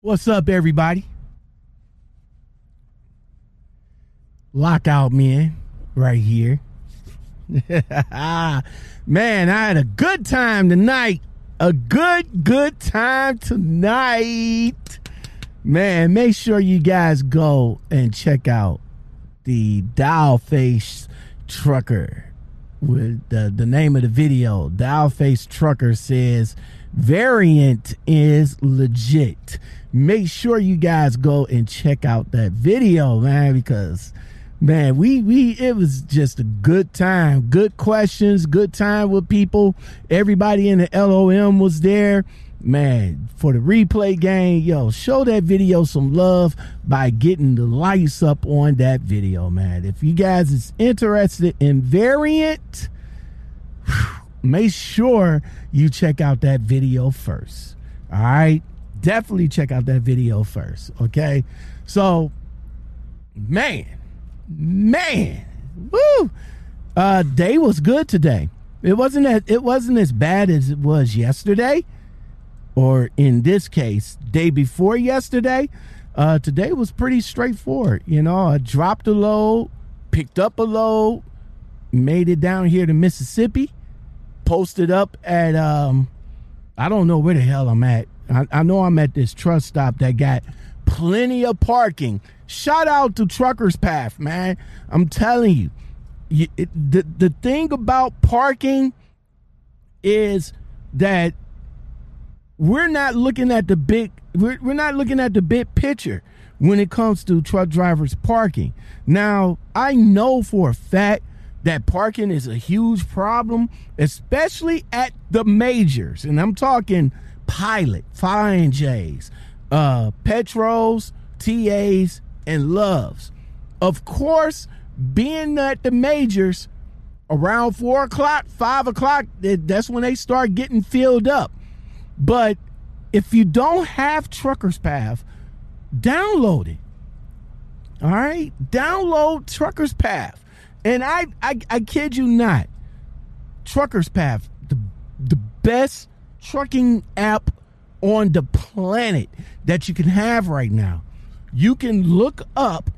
What's up, everybody? Lockout man right here. Man, I had a good time tonight. A good time tonight. Man, make sure you guys go and check out the Dial Face Trucker. With the name of the video, Dial Face Trucker says, Variant is legit. Make sure you guys go and check out that video, man, because man, it was just a good time. Good questions, good time with people. Everybody in the LOM was there. Man, for the replay game, yo, show that video some love by getting the lights up on that video, man. If you guys is interested in Variant, make sure you check out that video first. All right, definitely check out that video first. Okay, so man, woo, day was good today. It wasn't as bad as it was yesterday, or in this case, day before yesterday. Today was pretty straightforward. You know, I dropped a load, picked up a load, made it down here to Mississippi. Posted up at I don't know where the hell I'm at. I know I'm at this truck stop that got plenty of parking. Shout out to Truckers Path, man. I'm telling you, the thing about parking is that we're not looking at the big we're not looking at the big picture when it comes to truck drivers parking. Now, I know for a fact that parking is a huge problem, especially at the majors. And I'm talking Pilot, Flying J's, Petros, TA's, and Loves. Of course, being at the majors around 4 o'clock, 5 o'clock, that's when they start getting filled up. But if you don't have Truckers Path, download it. All right? Download Truckers Path. And I kid you not, Truckers Path, the best trucking app on the planet that you can have right now. You can look up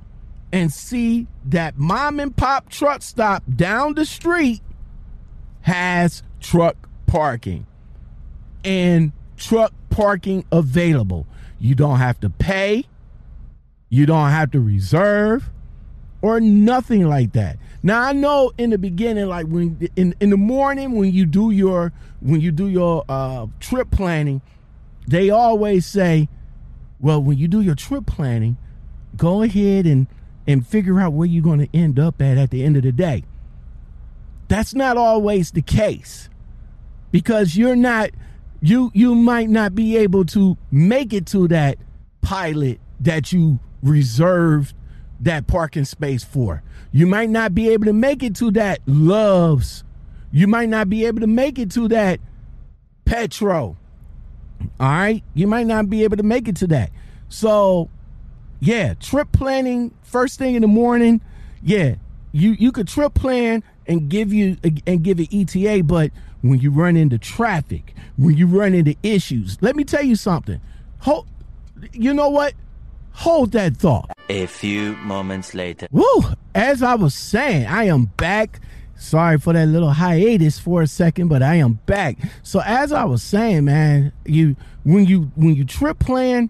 and see that mom and pop truck stop down the street has truck parking and truck parking available. You don't have to pay. You don't have to reserve or nothing like that. Now, I know in the beginning, like when in the morning when you do your trip planning, they always say, well, when you do your trip planning, go ahead and figure out where you're going to end up at the end of the day. That's not always the case, because you're not you might not be able to make it to that Pilot that you reserved that parking space for. You might not be able to make it to that Loves. You might not be able to make it to that Petro. All right, you might not be able to make it to that. So yeah, trip planning first thing in the morning. Yeah, you could trip plan and give it ETA, but when you run into traffic, when you run into issues, let me tell you something. You know what? Hold that thought. A few moments later. Woo! As I was saying, I am back. Sorry for that little hiatus for a second, but I am back. So as I was saying, man, when you trip plan,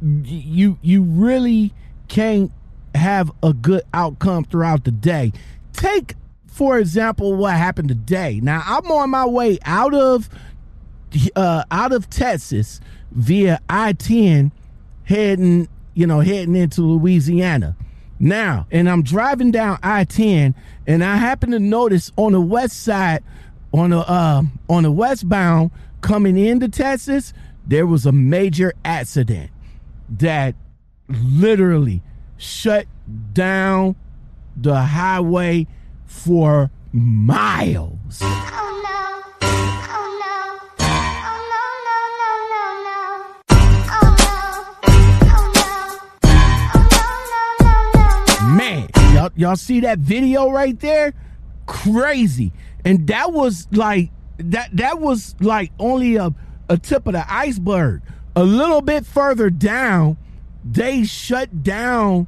you really can't have a good outcome throughout the day. Take, for example, what happened today. Now, I'm on my way out of Texas via I-10. Heading into Louisiana now, and I'm driving down I-10, and I happen to notice on the west side, on the westbound coming into Texas, there was a major accident that literally shut down the highway for miles. Y'all see that video right there? Crazy. And that was like only a tip of the iceberg. A little bit further down, they shut down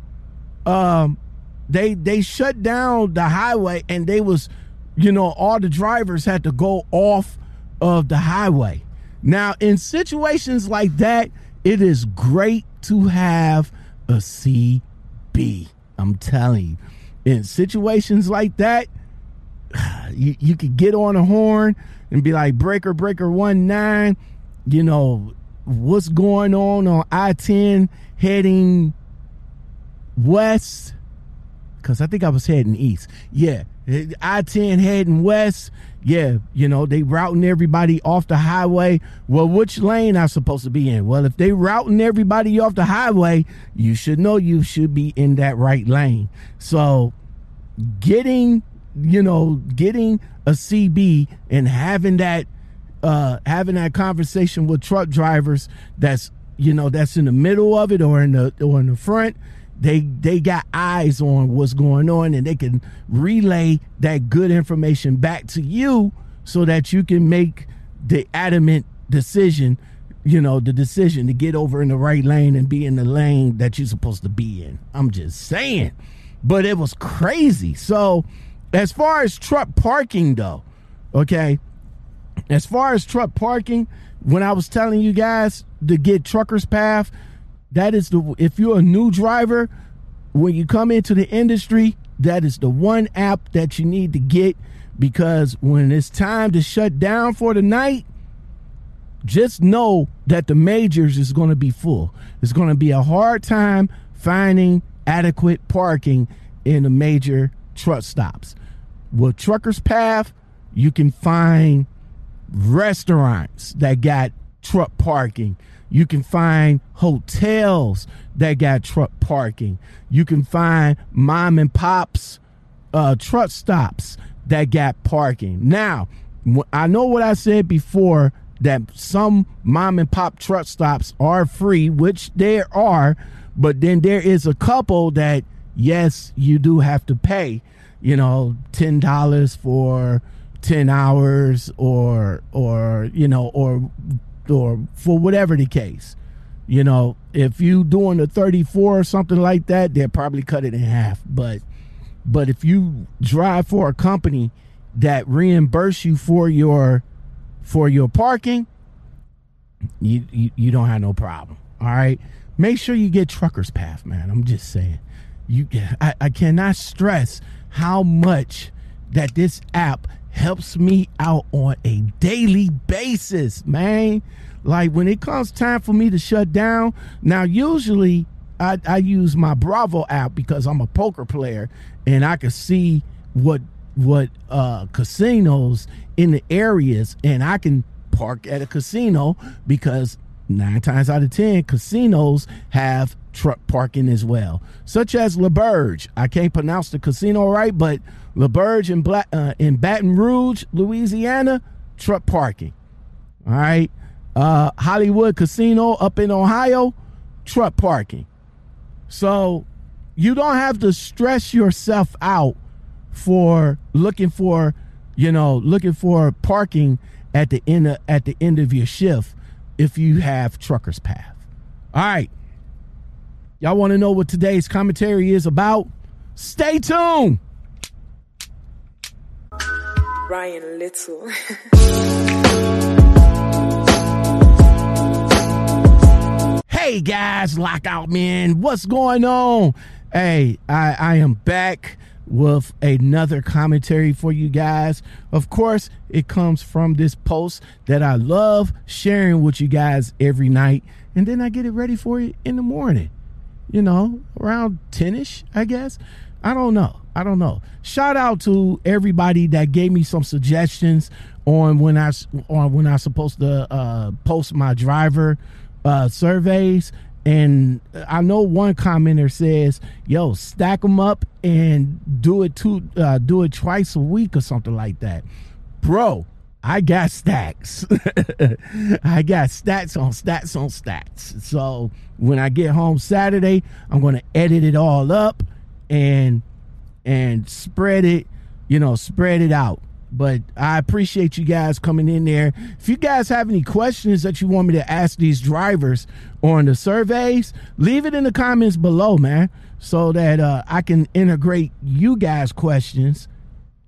they shut down the highway, and they was, you know, all the drivers had to go off of the highway. Now, in situations like that, it is great to have a CB. I'm telling you, in situations like that, you could get on a horn and be like, breaker 19, you know, what's going on I-10 heading west, because I think I was heading east. Yeah, I-10 heading west. Yeah, you know, they routing everybody off the highway. Well, which lane I'm supposed to be in? Well, if they routing everybody off the highway, you should know you should be in that right lane. So getting a CB and having that conversation with truck drivers that's, you know, that's in the middle of it or in the front, they got eyes on what's going on, and they can relay that good information back to you so that you can make the adamant decision, you know, the decision to get over in the right lane and be in the lane that you're supposed to be in. I'm just saying. But it was crazy. So as far as truck parking though, okay, as far as truck parking, when I was telling you guys to get Truckers Path, that is the, if you're a new driver, when you come into the industry, that is the one app that you need to get, because when it's time to shut down for the night, just know that the majors is going to be full. It's going to be a hard time finding adequate parking in the major truck stops. With Truckers Path, you can find restaurants that got truck parking. You can find hotels that got truck parking. You can find mom and pops truck stops that got parking. Now, I know what I said before, that some mom and pop truck stops are free, which there are, but then there is a couple that, yes, you do have to pay, you know, $10 for 10 hours or, you know, or for whatever the case. You know, if you doing a 34 or something like that, they'll probably cut it in half. But if you drive for a company that reimburse you for your parking, you don't have no problem. All right. Make sure you get Truckers Path, man. I'm just saying. I cannot stress how much that this app helps me out on a daily basis, man. Like when it comes time for me to shut down, now usually I use my Bravo app because I'm a poker player and I can see what casinos in the areas, and I can park at a casino because 9 times out of 10 casinos have truck parking as well, such as L'Auberge. I can't pronounce the casino right, but L'Auberge in Baton Rouge, Louisiana, truck parking. All right. Hollywood Casino up in Ohio, truck parking. So you don't have to stress yourself out for looking for parking at the end of your shift if you have Truckers Path. All right. Y'all want to know what today's commentary is about? Stay tuned. Ryan Little. Hey guys, Lockout Man, what's going on? Hey, I am back with another commentary for you guys. Of course, it comes from this post that I love sharing with you guys every night, and then I get it ready for you in the morning. You know, around 10-ish, I guess. I don't know. Shout out to everybody that gave me some suggestions on when I'm supposed to post my driver surveys. And I know one commenter says, "Yo, stack them up and do it twice a week or something like that." Bro, I got stacks. I got stats on stats on stats. So when I get home Saturday, I'm going to edit it all up and spread it out. But I appreciate you guys coming in there. If you guys have any questions that you want me to ask these drivers on the surveys, leave it in the comments below, man, so that I can integrate you guys' questions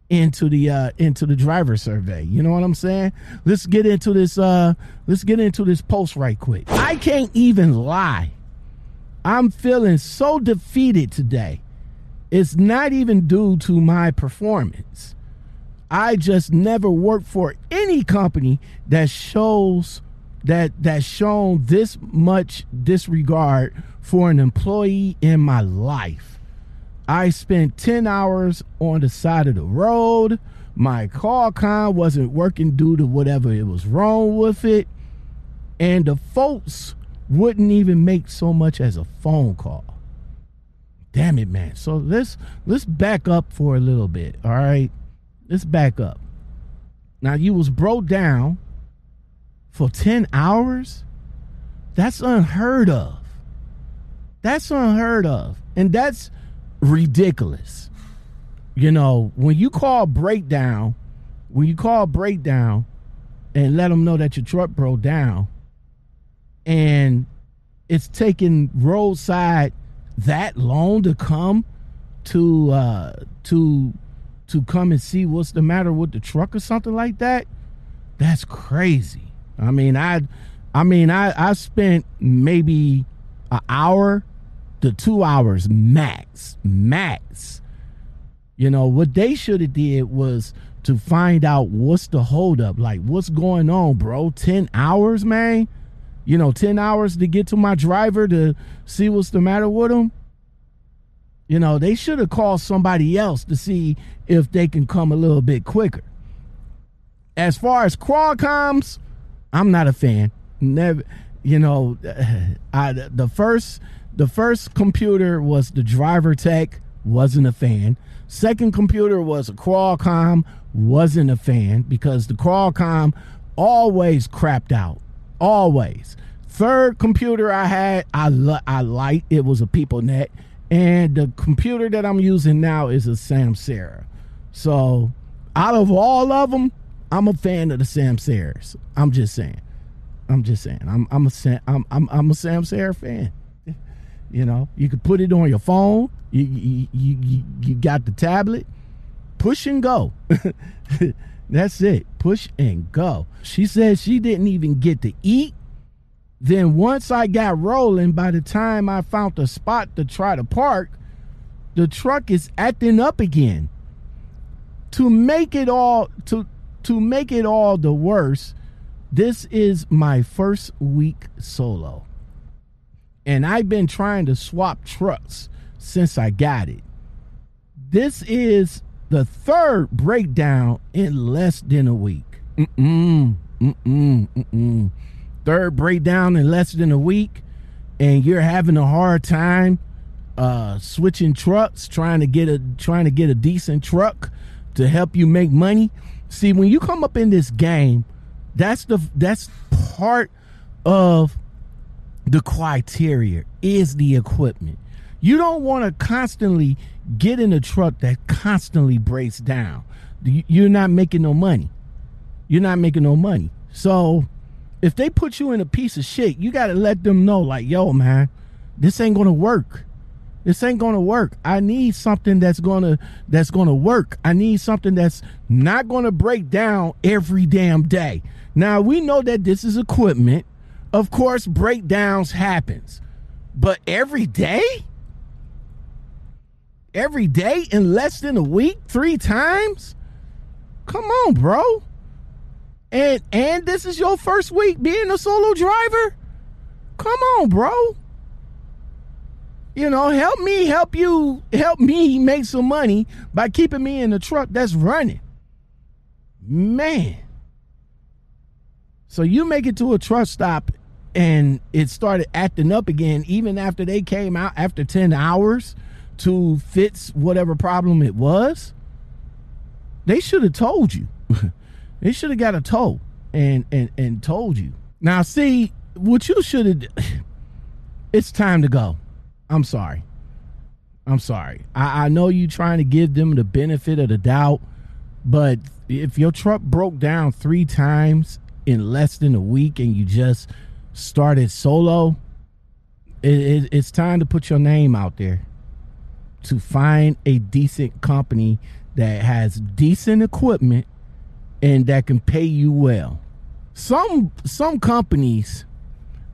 into the driver survey. You know what I'm saying? Let's get into this. Let's get into this post right quick. I can't even lie. I'm feeling so defeated today. It's not even due to my performance. I just never worked for any company that shown this much disregard for an employee in my life. I spent 10 hours on the side of the road. My Qualcomm wasn't working due to whatever it was wrong with it. And the folks wouldn't even make so much as a phone call. Damn it, man. So let's back up for a little bit. All right. Let's back up. Now, you was broke down for 10 hours? That's unheard of. That's unheard of. And that's ridiculous. You know, when you call breakdown, and let them know that your truck broke down and it's taking roadside that long to come to come and see what's the matter with the truck or something like that, that's crazy. I mean, I spent maybe an hour to 2 hours max. You know, what they should have did was to find out what's the holdup, like what's going on, bro. 10 hours, man. You know, 10 hours to get to my driver to see what's the matter with him. You know, they should have called somebody else to see if they can come a little bit quicker. As far as Qualcomm's, I'm not a fan. Never, you know, the first computer was the Driver Tech, wasn't a fan. Second computer was a Qualcomm, wasn't a fan because the Qualcomm always crapped out, always. Third computer I had, I liked. It was a PeopleNet. And the computer that I'm using now is a Samsara. So out of all of them, I'm a fan of the Samsaras. I'm just saying. I'm a Samsara fan. You know, you could put it on your phone. You got the tablet. Push and go. That's it. Push and go. She said she didn't even get to eat. Then once I got rolling, by the time I found a spot to try to park, the truck is acting up again. To make it all the worse, this is my first week solo. And I've been trying to swap trucks since I got it. This is the third breakdown in less than a week. Third breakdown in less than a week, and you're having a hard time switching trucks, trying to get a decent truck to help you make money. See, when you come up in this game, that's part of the criteria is the equipment. You don't want to constantly get in a truck that constantly breaks down. You're not making no money. So if they put you in a piece of shit, you got to let them know, like, yo, man, this ain't going to work. I need something that's going to work. I need something that's not going to break down every damn day. Now, we know that this is equipment. Of course, breakdowns happens. But every day? Every day in less than a week? 3 times? Come on, bro. And this is your first week being a solo driver? Come on, bro. You know, help me make some money by keeping me in the truck that's running. Man. So you make it to a truck stop and it started acting up again, even after they came out after 10 hours to fix whatever problem it was. They should have told you. They should have got a tow and told you. Now, see, what you should have, it's time to go. I'm sorry. I know you trying to give them the benefit of the doubt. But if your truck broke down 3 times in less than a week and you just started solo, it's time to put your name out there, to find a decent company that has decent equipment and that can pay you well. Some companies,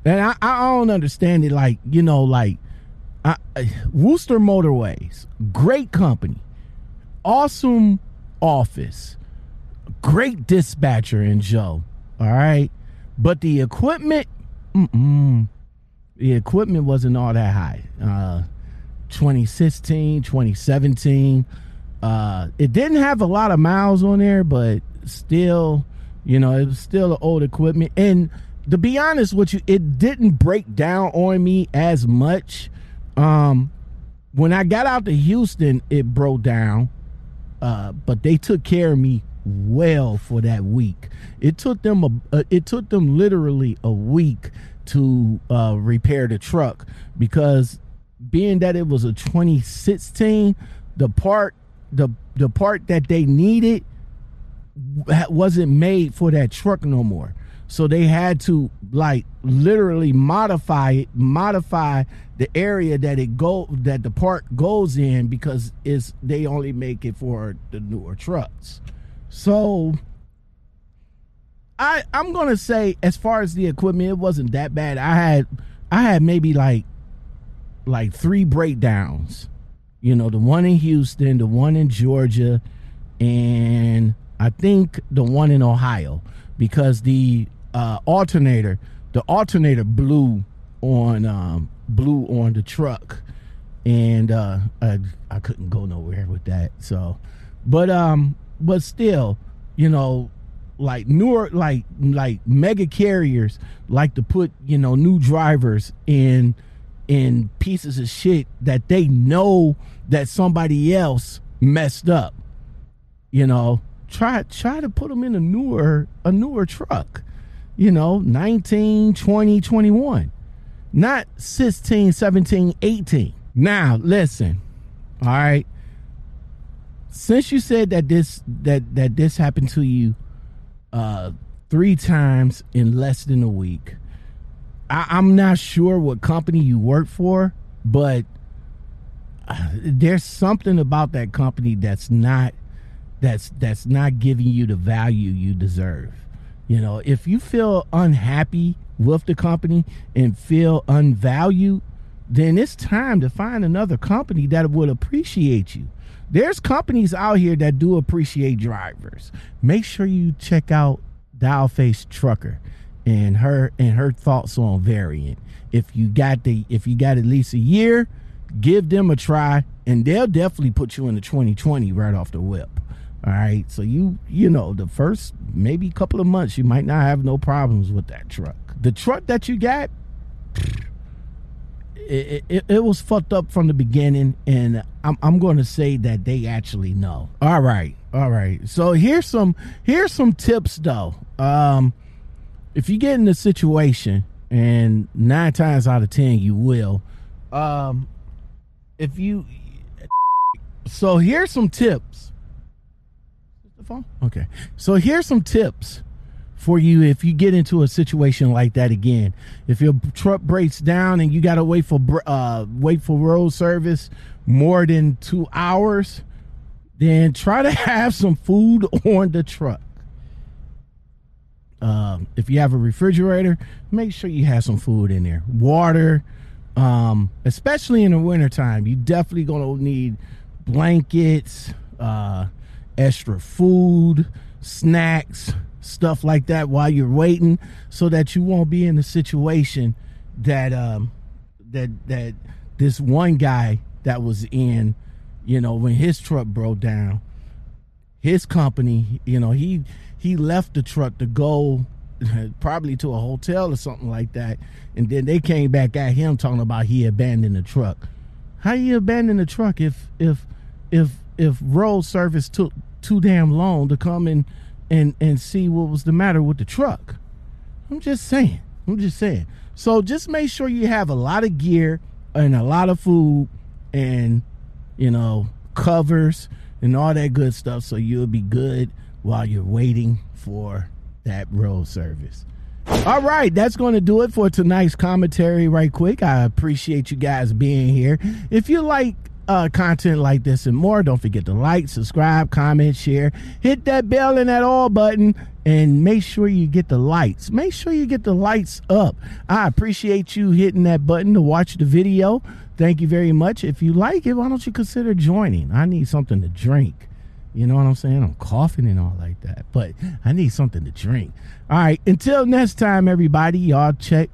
and I don't understand it, like, you know, like Wooster Motorways, great company, awesome office, great dispatcher in Joe, all right? But the equipment, the equipment wasn't all that high. 2016, 2017. It didn't have a lot of miles on there, but still, you know, it was still the old equipment. And to be honest with you, it didn't break down on me as much. When I got out to Houston, it broke down. But they took care of me well for that week. It took them literally a week to repair the truck, because being that it was a 2016, the part that they needed wasn't made for that truck no more. So they had to, like, literally modify the area that the part goes in, because they only make it for the newer trucks. So I'm gonna say, as far as the equipment, it wasn't that bad. I had maybe like 3 breakdowns. You know, the one in Houston, the one in Georgia, and I think the one in Ohio, because the alternator blew on the truck, and I couldn't go nowhere with that. So, but still, you know, like newer, like mega carriers like to put, you know, new drivers in pieces of shit that they know that somebody else messed up. You know, try to put them in a newer truck, you know, 19, 20, 21, not 16, 17, 18. Now, listen, all right. Since you said that this happened to you 3 times in less than a week, I'm not sure what company you work for, but there's something about that company that's not giving you the value you deserve. You know, if you feel unhappy with the company and feel unvalued, then it's time to find another company that will appreciate you. There's companies out here that do appreciate drivers. Make sure you check out Dial Face Trucker and her thoughts on Variant. If you got at least a year, give them a try, and they'll definitely put you in the 2020 right off the whip. All right, so you know, the first maybe couple of months you might not have no problems with that truck. The truck that you got, it was fucked up from the beginning, and I'm going to say that they actually know. All right. So here's some tips though. If you get in a situation, and 9 times out of 10 you will, so here's some tips. Okay, so here's some tips for you if you get into a situation like that again. If your truck breaks down and you gotta wait for road service more than 2 hours, then try to have some food on the truck. If you have a refrigerator, make sure you have some food in there. Water, especially in the wintertime, you definitely gonna need blankets, extra food, snacks, stuff like that while you're waiting, so that you won't be in a situation that that this one guy that was in, you know, when his truck broke down, his company, you know, he left the truck to go probably to a hotel or something like that, and then they came back at him talking about he abandoned the truck. How you abandon the truck if road service took too damn long to come and see what was the matter with the truck? I'm just saying. So just make sure you have a lot of gear and a lot of food, and, you know, covers, and all that good stuff, so you'll be good while you're waiting for that road service. All right, that's going to do it for tonight's commentary right quick. I appreciate you guys being here. If you like content like this and more, don't forget to like, subscribe, comment, share, hit that bell and that all button, and make sure you get the lights. Make sure you get the lights up. I appreciate you hitting that button to watch the video. Thank you very much. If you like it, why don't you consider joining? I need something to drink. You know what I'm saying? I'm coughing and all like that, but I need something to drink. All right. Until next time, everybody, y'all check.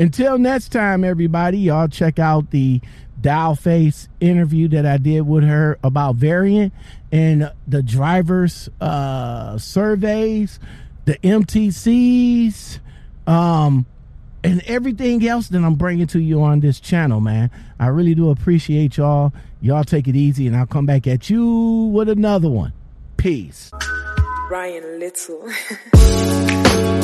Until next time, everybody, y'all check out the Dial Face interview that I did with her about Variant and the drivers' surveys, the MTC's, and everything else that I'm bringing to you on this channel, man. I really do appreciate y'all. Y'all take it easy, and I'll come back at you with another one. Peace. Ryan Little.